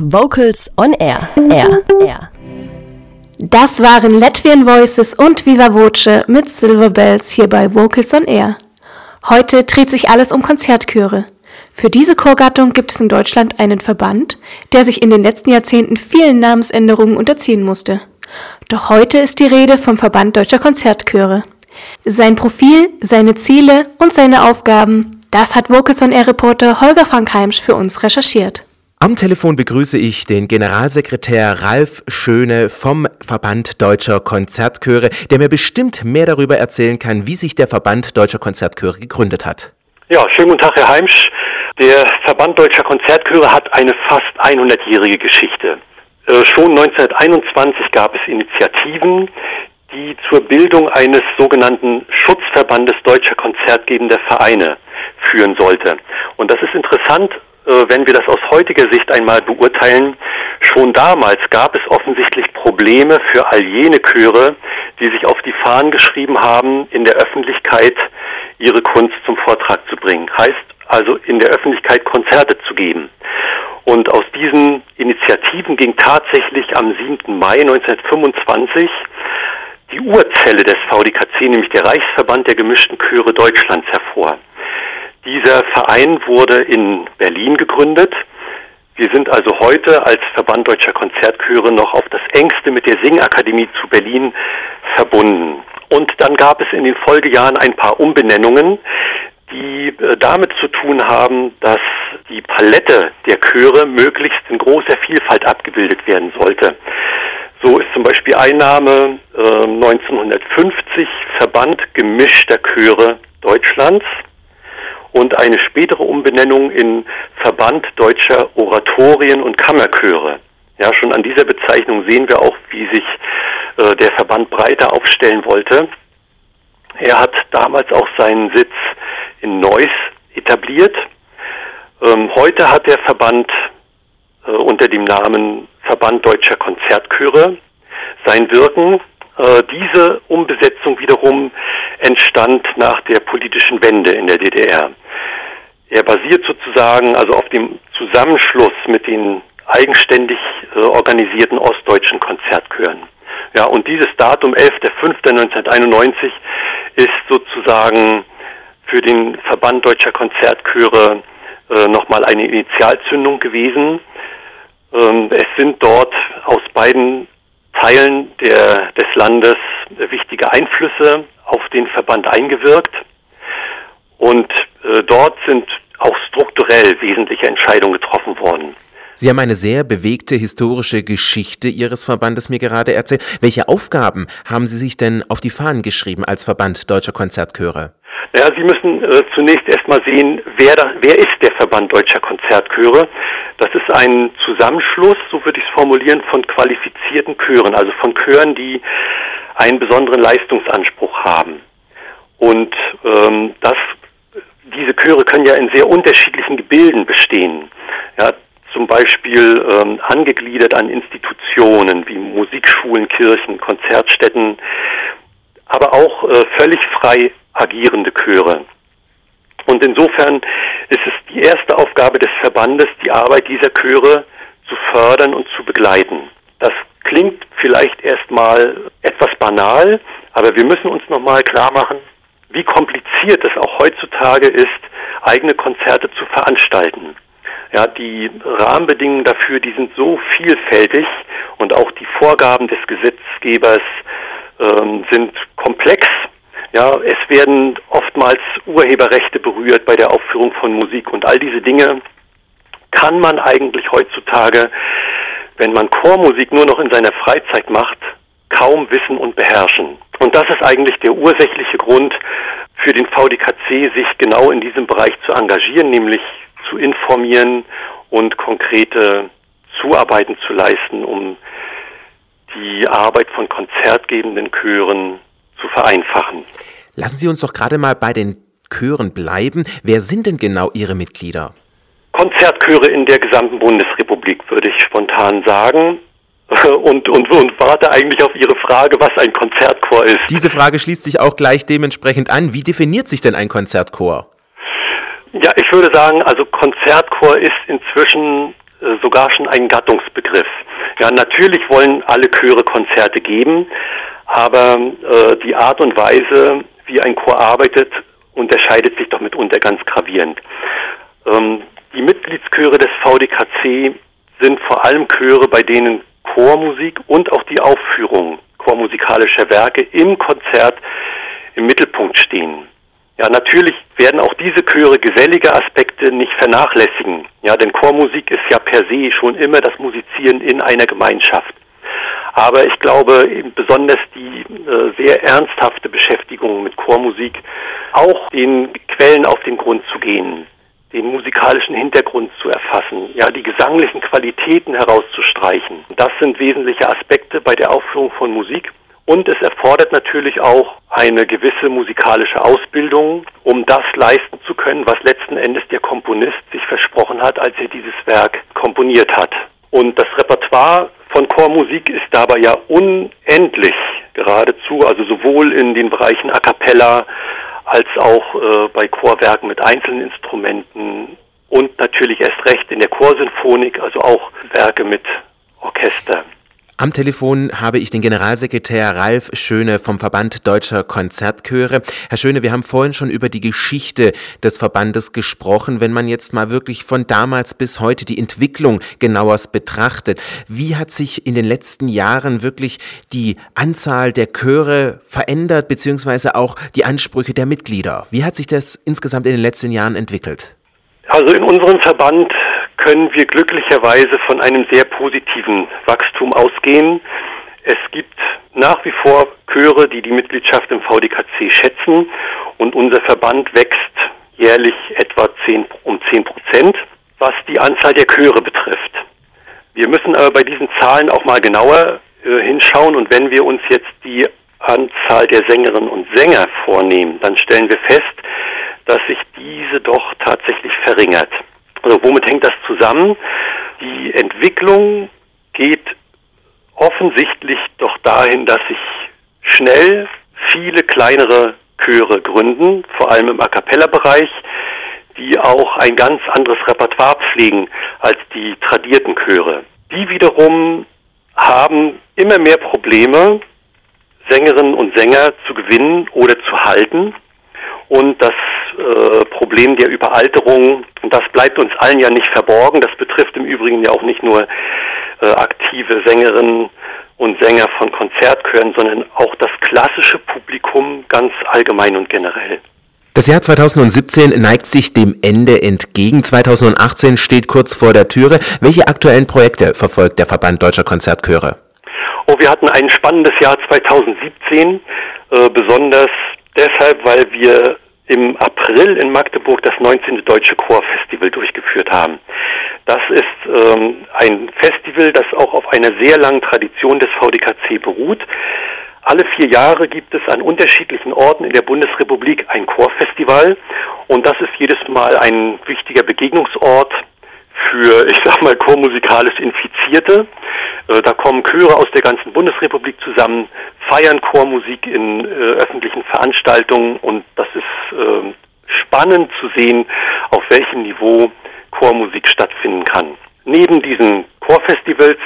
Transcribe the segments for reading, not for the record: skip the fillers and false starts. Vocals on Air. Das waren Latvian Voices und Viva Voce mit Silver Bells hier bei Vocals on Air. Heute dreht sich alles um Konzertchöre. Für diese Chorgattung gibt es in Deutschland einen Verband, der sich in den letzten Jahrzehnten vielen Namensänderungen unterziehen musste. Doch heute ist die Rede vom Verband Deutscher Konzertchöre. Sein Profil, seine Ziele und seine Aufgaben, das hat Vocals on Air-Reporter Holger Frankheimsch für uns recherchiert. Am Telefon begrüße ich den Generalsekretär Ralf Schöne vom Verband Deutscher Konzertchöre, der mir bestimmt mehr darüber erzählen kann, wie sich der Verband Deutscher Konzertchöre gegründet hat. Ja, schönen guten Tag, Herr Heimsch. Der Verband Deutscher Konzertchöre hat eine fast 100-jährige Geschichte. Schon 1921 gab es Initiativen, die zur Bildung eines sogenannten Schutzverbandes deutscher konzertgebender Vereine führen sollte. Und das ist interessant, wenn wir das aus heutiger Sicht einmal beurteilen. Schon damals gab es offensichtlich Probleme für all jene Chöre, die sich auf die Fahnen geschrieben haben, in der Öffentlichkeit ihre Kunst zum Vortrag zu bringen. Heißt also, in der Öffentlichkeit Konzerte zu geben. Und aus diesen Initiativen ging tatsächlich am 7. Mai 1925 die Urzelle des VDKC, nämlich der Reichsverband der gemischten Chöre Deutschlands, hervor. Dieser Verein wurde in Berlin gegründet. Wir sind also heute als Verband Deutscher Konzertchöre noch auf das Engste mit der Singakademie zu Berlin verbunden. Und dann gab es in den Folgejahren ein paar Umbenennungen, die damit zu tun haben, dass die Palette der Chöre möglichst in großer Vielfalt abgebildet werden sollte. So ist zum Beispiel ein Name 1950 Verband gemischter Chöre Deutschlands und eine spätere Umbenennung in Verband deutscher Oratorien und Kammerchöre. Ja, schon an dieser Bezeichnung sehen wir auch, wie sich der Verband breiter aufstellen wollte. Er hat damals auch seinen Sitz in Neuss etabliert. Heute hat der Verband unter dem Namen Verband Deutscher Konzertchöre sein Wirken. Diese Umbesetzung wiederum entstand nach der politischen Wende in der DDR. Er basiert sozusagen also auf dem Zusammenschluss mit den eigenständig organisierten ostdeutschen Konzertchören. Ja, und dieses Datum 11.05.1991 ist sozusagen für den Verband Deutscher Konzertchöre nochmal eine Initialzündung gewesen. Es sind dort aus beiden Teilen des Landes wichtige Einflüsse auf den Verband eingewirkt und dort sind auch strukturell wesentliche Entscheidungen getroffen worden. Sie haben eine sehr bewegte historische Geschichte Ihres Verbandes mir gerade erzählt. Welche Aufgaben haben Sie sich denn auf die Fahnen geschrieben als Verband Deutscher Konzertchöre? Ja, Sie müssen zunächst erstmal sehen, wer ist der Verband Deutscher Konzertchöre? Das ist ein Zusammenschluss, so würde ich es formulieren, von qualifizierten Chören, also von Chören, die einen besonderen Leistungsanspruch haben. Und diese Chöre können ja in sehr unterschiedlichen Gebilden bestehen. Ja, zum Beispiel angegliedert an Institutionen wie Musikschulen, Kirchen, Konzertstätten, aber auch völlig frei agierende Chöre. Und insofern ist es die erste Aufgabe des Verbandes, die Arbeit dieser Chöre zu fördern und zu begleiten. Das klingt vielleicht erstmal etwas banal, aber wir müssen uns nochmal klar machen, wie kompliziert es auch heutzutage ist, eigene Konzerte zu veranstalten. Ja, die Rahmenbedingungen dafür, die sind so vielfältig und auch die Vorgaben des Gesetzgebers sind komplex. Ja, es werden oftmals Urheberrechte berührt bei der Aufführung von Musik und all diese Dinge kann man eigentlich heutzutage, wenn man Chormusik nur noch in seiner Freizeit macht, kaum wissen und beherrschen. Und das ist eigentlich der ursächliche Grund für den VDKC, sich genau in diesem Bereich zu engagieren, nämlich zu informieren und konkrete Zuarbeiten zu leisten, um die Arbeit von konzertgebenden Chören zu vereinfachen. Lassen Sie uns doch gerade mal bei den Chören bleiben. Wer sind denn genau Ihre Mitglieder? Konzertchöre in der gesamten Bundesrepublik, würde ich spontan sagen. Und warte eigentlich auf Ihre Frage, was ein Konzertchor ist. Diese Frage schließt sich auch gleich dementsprechend an. Wie definiert sich denn ein Konzertchor? Ja, ich würde sagen, also Konzertchor ist inzwischen sogar schon einen Gattungsbegriff. Ja, natürlich wollen alle Chöre Konzerte geben, aber die Art und Weise, wie ein Chor arbeitet, unterscheidet sich doch mitunter ganz gravierend. Die Mitgliedschöre des VDKC sind vor allem Chöre, bei denen Chormusik und auch die Aufführung chormusikalischer Werke im Konzert im Mittelpunkt stehen. Ja, natürlich werden auch diese Chöre gesellige Aspekte nicht vernachlässigen. Ja, denn Chormusik ist ja per se schon immer das Musizieren in einer Gemeinschaft. Aber ich glaube, eben besonders die sehr ernsthafte Beschäftigung mit Chormusik, auch den Quellen auf den Grund zu gehen, den musikalischen Hintergrund zu erfassen, ja, die gesanglichen Qualitäten herauszustreichen. Das sind wesentliche Aspekte bei der Aufführung von Musik. Und es erfordert natürlich auch eine gewisse musikalische Ausbildung, um das leisten zu können, was letzten Endes der Komponist sich versprochen hat, als er dieses Werk komponiert hat. Und das Repertoire von Chormusik ist dabei ja unendlich geradezu, also sowohl in den Bereichen A Cappella als auch bei Chorwerken mit einzelnen Instrumenten und natürlich erst recht in der Chorsinfonik, also auch Werke mit Orchester. Am Telefon habe ich den Generalsekretär Ralf Schöne vom Verband Deutscher Konzertchöre. Herr Schöne, wir haben vorhin schon über die Geschichte des Verbandes gesprochen. Wenn man jetzt mal wirklich von damals bis heute die Entwicklung genauer betrachtet, wie hat sich in den letzten Jahren wirklich die Anzahl der Chöre verändert, beziehungsweise auch die Ansprüche der Mitglieder? Wie hat sich das insgesamt in den letzten Jahren entwickelt? Also in unserem Verband können wir glücklicherweise von einem sehr positiven Wachstum ausgehen. Es gibt nach wie vor Chöre, die die Mitgliedschaft im VDKC schätzen, und unser Verband wächst jährlich etwa 10%, was die Anzahl der Chöre betrifft. Wir müssen aber bei diesen Zahlen auch mal genauer hinschauen, und wenn wir uns jetzt die Anzahl der Sängerinnen und Sänger vornehmen, dann stellen wir fest, dass sich diese doch tatsächlich verringert. Also womit hängt das zusammen? Die Entwicklung geht offensichtlich doch dahin, dass sich schnell viele kleinere Chöre gründen, vor allem im A-Cappella-Bereich, die auch ein ganz anderes Repertoire pflegen als die tradierten Chöre. Die wiederum haben immer mehr Probleme, Sängerinnen und Sänger zu gewinnen oder zu halten. Und das Problem der Überalterung, das bleibt uns allen ja nicht verborgen. Das betrifft im Übrigen ja auch nicht nur aktive Sängerinnen und Sänger von Konzertchören, sondern auch das klassische Publikum ganz allgemein und generell. Das Jahr 2017 neigt sich dem Ende entgegen. 2018 steht kurz vor der Türe. Welche aktuellen Projekte verfolgt der Verband Deutscher Konzertchöre? Oh, wir hatten ein spannendes Jahr 2017, besonders deshalb, weil wir im April in Magdeburg das 19. Deutsche Chorfestival durchgeführt haben. Das ist ein Festival, das auch auf einer sehr langen Tradition des VDKC beruht. Alle 4 Jahre gibt es an unterschiedlichen Orten in der Bundesrepublik ein Chorfestival, und das ist jedes Mal ein wichtiger Begegnungsort für, ich sag mal, chormusikalisch Infizierte. Da kommen Chöre aus der ganzen Bundesrepublik zusammen, feiern Chormusik in öffentlichen Veranstaltungen, und das ist spannend zu sehen, auf welchem Niveau Chormusik stattfinden kann. Neben diesen Chorfestivals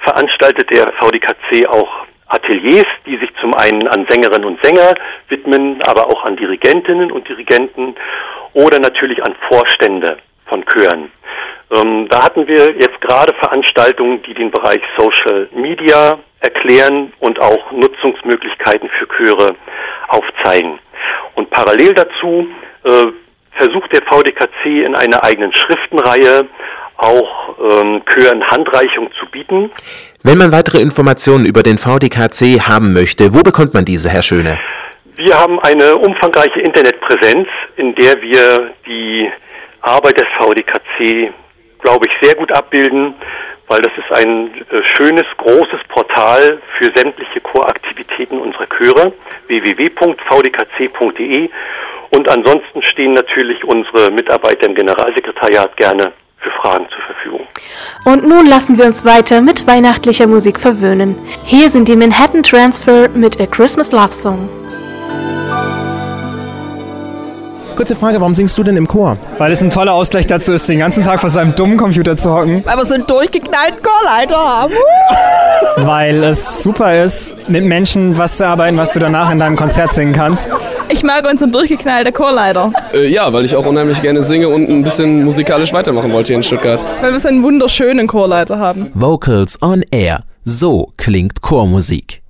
veranstaltet der VDKC auch Ateliers, die sich zum einen an Sängerinnen und Sänger widmen, aber auch an Dirigentinnen und Dirigenten oder natürlich an Vorstände von Chören. Da hatten wir jetzt gerade Veranstaltungen, die den Bereich Social Media erklären und auch Nutzungsmöglichkeiten für Chöre aufzeigen. Und parallel dazu versucht der VDKC in einer eigenen Schriftenreihe auch Chören Handreichung zu bieten. Wenn man weitere Informationen über den VDKC haben möchte, wo bekommt man diese, Herr Schöne? Wir haben eine umfangreiche Internetpräsenz, in der wir die Arbeit des VDKC, glaube ich, sehr gut abbilden, weil das ist ein schönes, großes Portal für sämtliche Choraktivitäten unserer Chöre, www.vdkc.de, und ansonsten stehen natürlich unsere Mitarbeiter im Generalsekretariat gerne für Fragen zur Verfügung. Und nun lassen wir uns weiter mit weihnachtlicher Musik verwöhnen. Hier sind die Manhattan Transfer mit A Christmas Love Song. Kurze Frage, warum singst du denn im Chor? Weil es ein toller Ausgleich dazu ist, den ganzen Tag vor seinem dummen Computer zu hocken. Weil wir so einen durchgeknallten Chorleiter haben. Weil es super ist, mit Menschen was zu arbeiten, was du danach in deinem Konzert singen kannst. Ich mag unseren durchgeknallten Chorleiter. Ja, weil ich auch unheimlich gerne singe und ein bisschen musikalisch weitermachen wollte hier in Stuttgart. Weil wir so einen wunderschönen Chorleiter haben. Vocals on Air. So klingt Chormusik.